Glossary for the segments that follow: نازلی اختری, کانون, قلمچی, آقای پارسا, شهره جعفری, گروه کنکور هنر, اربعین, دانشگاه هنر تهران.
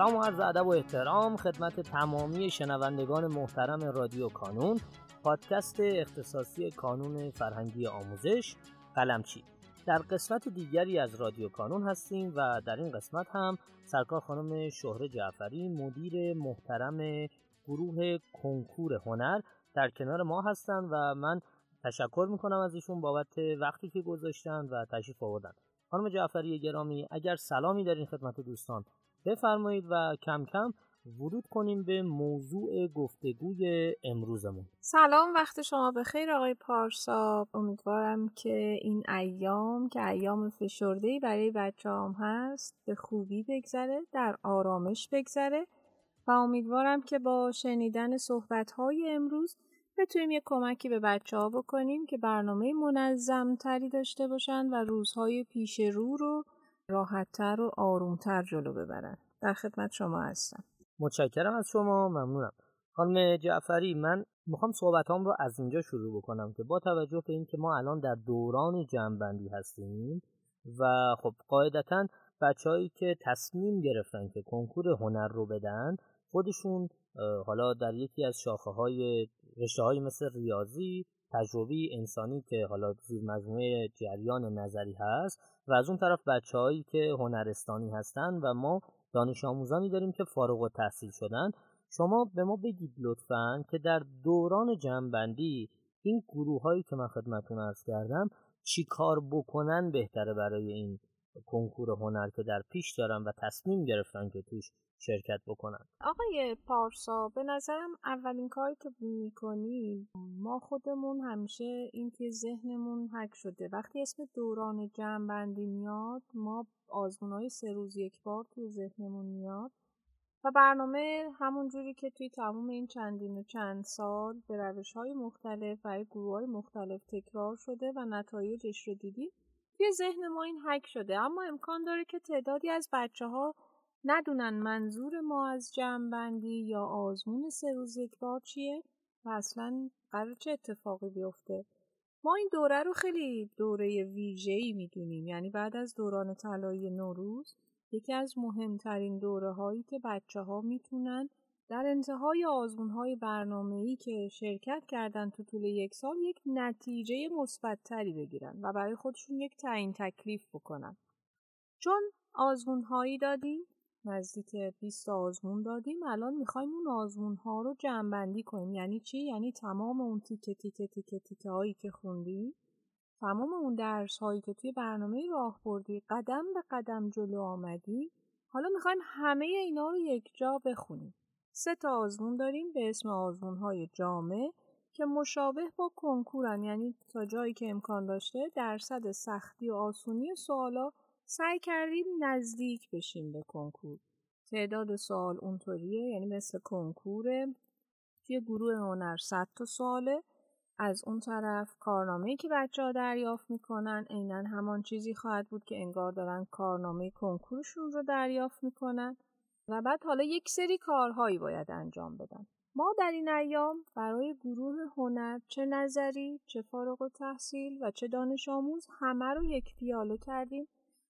سلام و عرض ادب و احترام خدمت تمامی شنوندگان محترم رادیو کانون، پادکست اختصاصی کانون فرهنگی آموزش قلمچی. در قسمت دیگری از رادیو کانون هستیم و در این قسمت هم سرکار خانم شهره جعفری، مدیر محترم گروه کنکور هنر، در کنار ما هستند و من تشکر میکنم از ایشون بابت وقتی که گذاشتن و تشریف آوردن. خانم جعفری گرامی، اگر سلامی دارین خدمت دوستان بفرمایید و کم کم ورود کنیم به موضوع گفتگوی امروزمون. سلام، وقت شما بخیر آقای پارسا. امیدوارم که این ایام که ایام فشرده‌ای برای بچه‌هام هست به خوبی بگذره، در آرامش بگذره و امیدوارم که با شنیدن صحبت‌های امروز بتونیم یک کمکی به بچه‌ها بکنیم که برنامه منظم‌تری داشته باشن و روزهای پیش رو راحت‌تر و آروم‌تر جلو ببرن. در خدمت شما هستم. متشکرم از شما، ممنونم. خانم جعفری، من میخوام صحبتام رو از اینجا شروع بکنم که با توجه به این که ما الان در دوران جمع‌بندی هستیم و خب قاعدتاً بچه‌هایی که تصمیم گرفتن که کنکور هنر رو بدن، خودشون حالا در یکی از شاخه‌های رشته‌های مثل ریاضی، تجربی، انسانی که حالا زیر مجموعه جریان نظری هست و از اون طرف بچه‌هایی که هنرستانی هستن و ما دانش آموزانی داریم که فارغ التحصیل شدن، شما به ما بگید لطفاً که در دوران جمع‌بندی این گروه‌هایی که من خدمتتون عرض کردم چی کار بکنن بهتره برای این کنکور هنر که در پیش دارن و تصمیم گرفتن که توش شرکت بکنن. آقای پارسا، به نظرم اولین کاری که میکنیم، ما خودمون همیشه این که ذهنمون هک شده، وقتی اسم دوران جمع‌بندی میاد ما آزمون‌های 3 روز یک بار توی ذهنمون میاد و برنامه همون جوری که توی تمام این چندین و چند سال به روش‌های مختلف و گروه‌های مختلف تکرار شده و نتایجش رو دیدیم، توی ذهن ما این هک شده. اما امکان داره که تعدادی از بچه‌ها ندونن منظور ما از جمع‌بندی یا آزمون 3 روز یک بار چیه و اصلا قرار چه اتفاقی بیفته. ما این دوره رو خیلی دوره ویژه‌ای میدونیم، یعنی بعد از دوران طلایی نوروز یکی از مهمترین دوره‌هایی که بچه‌ها میتونن در انتهای آزمون‌های برنامه‌ای که شرکت کردن تو طول یک سال یک نتیجه مثبت‌تری بگیرن و برای خودشون یک تعیین تکلیف بکنن. چون آزمون‌هایی دادیم، نزدیک 20 آزمون دادیم، الان میخوایم اون آزمون‌ها رو جمع‌بندی کنیم. یعنی چی؟ یعنی تمام اون تیکه هایی که خوندیم، تمام اون درس هایی که توی برنامه راه بردی قدم به قدم جلو آمدی، حالا میخوایم همه اینا رو یک جا بخونیم. 3 آزمون داریم به اسم آزمون‌های جامع که مشابه با کنکورن، یعنی تا جایی که امکان داشته درصد سختی و آسونی سوالا سعی کردیم نزدیک بشیم به کنکور. تعداد سوال اونطوریه، یعنی مثل کنکوره. توی گروه هنر 100 تا سواله. از اون طرف کارنامه‌ای که بچه‌ها دریافت می‌کنن عیناً همان چیزی خواهد بود که انگار دارن کارنامه کنکورشون رو دریافت می‌کنن و بعد حالا یک سری کارهایی باید انجام بدن. ما در این ایام برای گروه هنر چه نظری، چه فارغ التحصیل و چه دانش آموز همه رو یک پیاله کردیم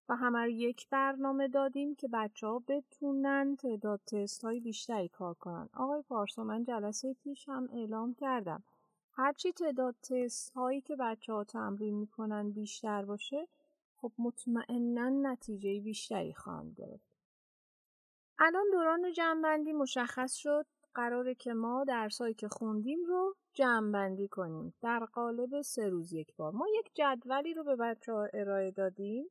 و همه رو یک برنامه دادیم که بچه‌ها بتونن تعداد تست‌های بیشتری کار کنن. آقای پارسا، من جلسه پیش هم اعلام کردم، هرچی تعداد تست‌هایی که بچه‌ها تمرین می‌کنن بیشتر باشه، خب مطمئناً نتیجه بیشتری خواهند گرفت. الان دوران جمع‌بندی مشخص شد، قراره که ما درسایی که خوندیم رو جمع‌بندی کنیم در قالب 3 روز یک بار. ما یک جدولی رو به بچه‌ها ارائه دادیم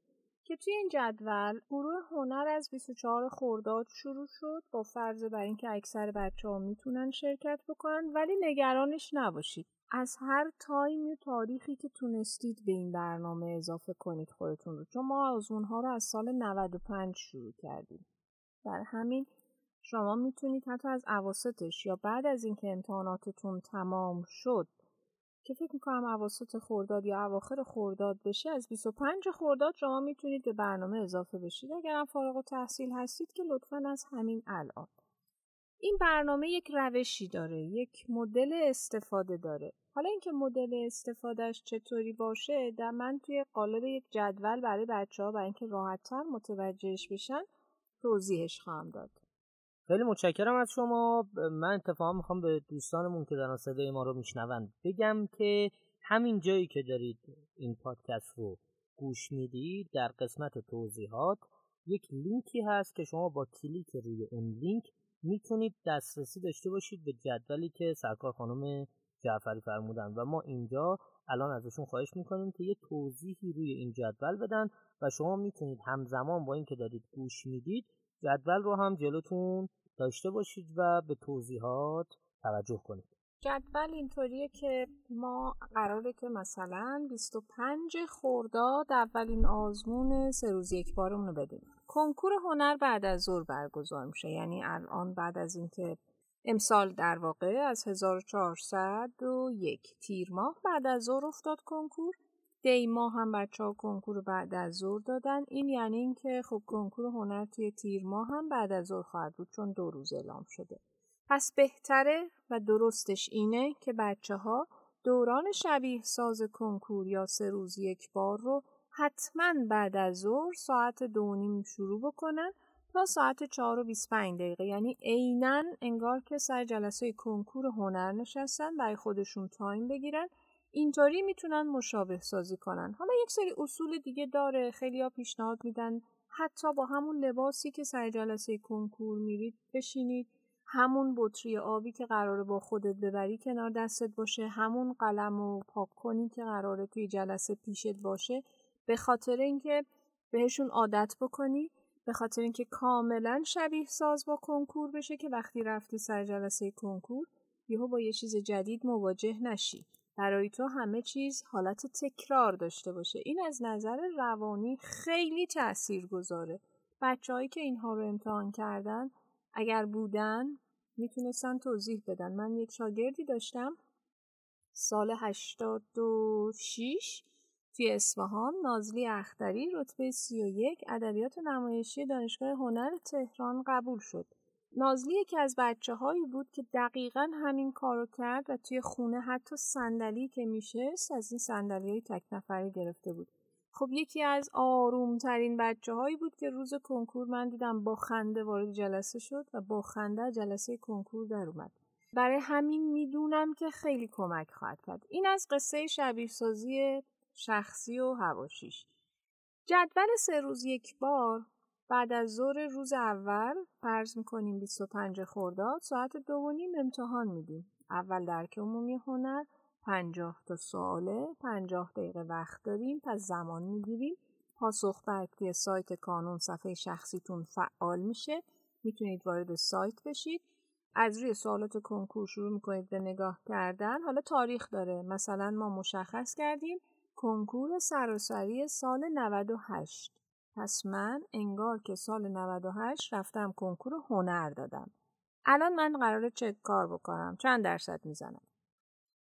که توی این جدول گروه هنر از 24 خرداد شروع شد با فرض بر اینکه اکثر بچه‌ها میتونن شرکت بکنن، ولی نگرانش نباشید، از هر تایمی و تاریخی که تونستید به این برنامه اضافه کنید خودتون رو، چون ما آزمون‌ها رو از سال 95 شروع کردیم. در همین شما میتونید حتی از اواسطش یا بعد از اینکه امتحاناتتون تمام شد که فکر میکنم اواسط خرداد یا اواخر خرداد بشه، از 25 خرداد شما میتونید به برنامه اضافه بشید. اگر هم فارغ التحصیل هستید که لطفاً از همین الان. این برنامه یک روشی داره، یک مدل استفاده داره. حالا اینکه مدل استفادهش چطوری باشه در من توی قالب یک جدول برای بچه‌ها برای اینکه راحت‌تر متوجهش بشن توضیحش خواهم داد. خیلی متشکرم از شما. من اتفاقا میخوام به دوستانمون که دارن صدای ما رو میشنوند بگم که همین جایی که دارید این پادکست رو گوش میدید، در قسمت توضیحات یک لینکی هست که شما با کلیک روی اون لینک میتونید دسترسی داشته باشید به جدولی که سرکار خانم جعفری فرمودن و ما اینجا الان ازشون خواهش میکنیم که یه توضیحی روی این جدول بدن و شما میتونید همزمان با این که دارید گوش میدید جدول رو هم جلوتون داشته باشید و به توضیحات توجه کنید. جدول اینطوریه که ما قراره که مثلا 25 خرداد اولین آزمون 3 روز یک بارمون رو بدیم. کنکور هنر بعد از ظهر برگزار میشه، یعنی الان بعد از اینکه امسال در واقع از 1401 تیر ماه بعد از ظهر افتاد کنکور، دی ماه هم بچه‌ها کنکور بعد از ظهر دادن. این یعنی اینکه خب کنکور هنر توی تیر ماه هم بعد از ظهر خواهد بود چون 2 روز اعلام شده. پس بهتره و درستش اینه که بچه‌ها دوران شبیه ساز کنکور یا 3 روز یک بار رو حتما بعد از ظهر ساعت 2:30 شروع بکنن تا ساعت 4:25، یعنی عیناً انگار که سر جلسه کنکور هنر نشستن برای خودشون تایم بگیرن. اینطوری میتونن مشابه سازی کنن. حالا یک سری اصول دیگه داره، خیلی‌ها پیشنهاد میدن حتی با همون لباسی که سر جلسه کنکور میرید بشینید، همون بطری آبی که قراره با خودت ببری کنار دستت باشه، همون قلم و پاک‌کنی که قراره توی جلسه پیشت باشه، به خاطر اینکه بهشون عادت بکنی، به خاطر اینکه کاملا شبیه ساز با کنکور بشه که وقتی رفتی سر جلسه کنکور یهو با یه چیز جدید مواجه نشی. برای تو همه چیز حالت تکرار داشته باشه. این از نظر روانی خیلی تاثیرگذاره. بچه‌هایی که اینها رو امتحان کردن اگر بودن میتونستن توضیح بدن. من یک شاگردی داشتم سال 86 توی اصفهان، نازلی اختری، رتبه 31 ادبیات نمایشی دانشگاه هنر تهران قبول شد. نازلی یکی از بچه‌هایی بود که دقیقاً همین کارو کرد و توی خونه حتی صندلی که میشست از این صندلی‌های تک نفره گرفته بود. خب یکی از آرومترین بچه‌هایی بود که روز کنکور من دیدم با خنده وارد جلسه شد و با خنده جلسه کنکور در اومد. برای همین میدونم که خیلی کمک خواهد کرد. این از قصه شبیه‌سازی شخصی و حواشیش. جدول 3 روز یک بار بعد از ظهر روز اول فرض می‌کنیم 25 خرداد ساعت 2:30 امتحان میدیم. اول درک عمومی هنر 50 تا سواله، 50 دقیقه وقت داریم، پس زمان میگیریم. پاسخ برای سایت کانون صفحه شخصیتون فعال میشه. میتونید وارد سایت بشید. از روی سوالات کنکور شروع میکنید به نگاه کردن. حالا تاریخ داره. مثلا ما مشخص کردیم کنکور سراسری سال 98. پس من انگار که سال 98 رفتم کنکور هنر دادم. الان من قراره چک کار بکنم. چند درصد میزنم؟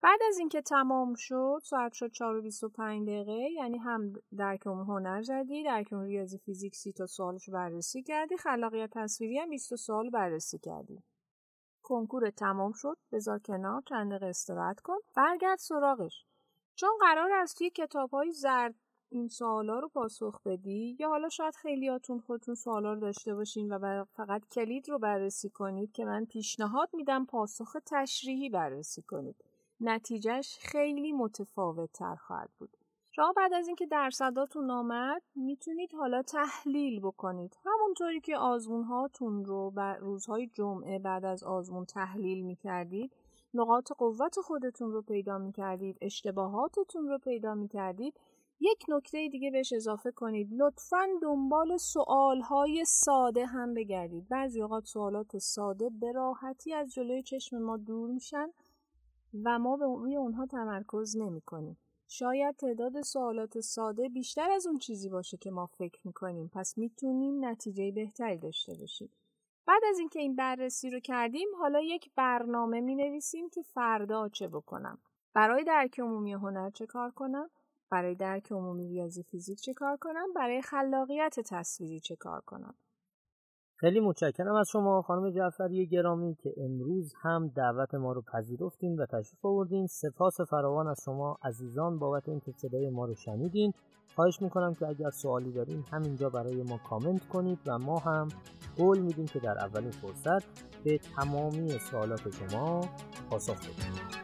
بعد از اینکه تمام شد ساعت شد 4:25، یعنی هم درک عمومی هنر زدی، درک عمومی ریاضی فیزیک 30 تا سوالش بررسی کردی، خلاقیت تصویری هم 20 تا سوال بررسی کردی. کنکور تمام شد، بذار کنار، چند دقیقه استراحت کن، برگرد سراغش. چون قرار است توی کتاب‌های زرد این سوالا رو پاسخ بدی، یا حالا شاید خیلیاتون خودتون سوالا رو داشته باشین و فقط کلید رو بررسی کنید، که من پیشنهاد میدم پاسخ تشریحی بررسی کنید. نتیجهش خیلی متفاوت تر خواهد بود. شما بعد از اینکه درصداتون آمد میتونید حالا تحلیل بکنید. همونطوری که آزمونهاتون رو بر روزهای جمعه بعد از آزمون تحلیل میکردید، نقاط قوت خودتون رو پیدا میکردید، اشتباهاتتون رو پیدا میکردید. یک نکته دیگه بهش اضافه کنید. لطفاً دنبال سوالهای ساده هم بگردید. بعضی اوقات سوالات ساده به راحتی از جلوی چشم ما دور میشن و ما به روی اونها تمرکز نمی کنیم. شاید تعداد سوالات ساده بیشتر از اون چیزی باشه که ما فکر می کنیم. پس میتونیم نتیجه بهتری داشته باشیم. بعد از اینکه این بررسی رو کردیم، حالا یک برنامه می نویسیم که فردا چه بکنم. برای درک عمومی هنر چه کار کنم؟ برای درک عمومی ریاضی فیزیک چه کار کنم؟ برای خلاقیت تصویری چه کار کنم؟ خیلی متشکرم از شما خانم جعفری گرامی که امروز هم دعوت ما رو پذیرفتین و تشریف آوردین. سپاس فراوان از شما عزیزان بابت اینکه صدای ما رو شنیدین. خواهش میکنم که اگر سوالی دارین همینجا برای ما کامنت کنید و ما هم قول میدیم که در اولین فرصت به تمامی سوالات شما پاسخ بدیم.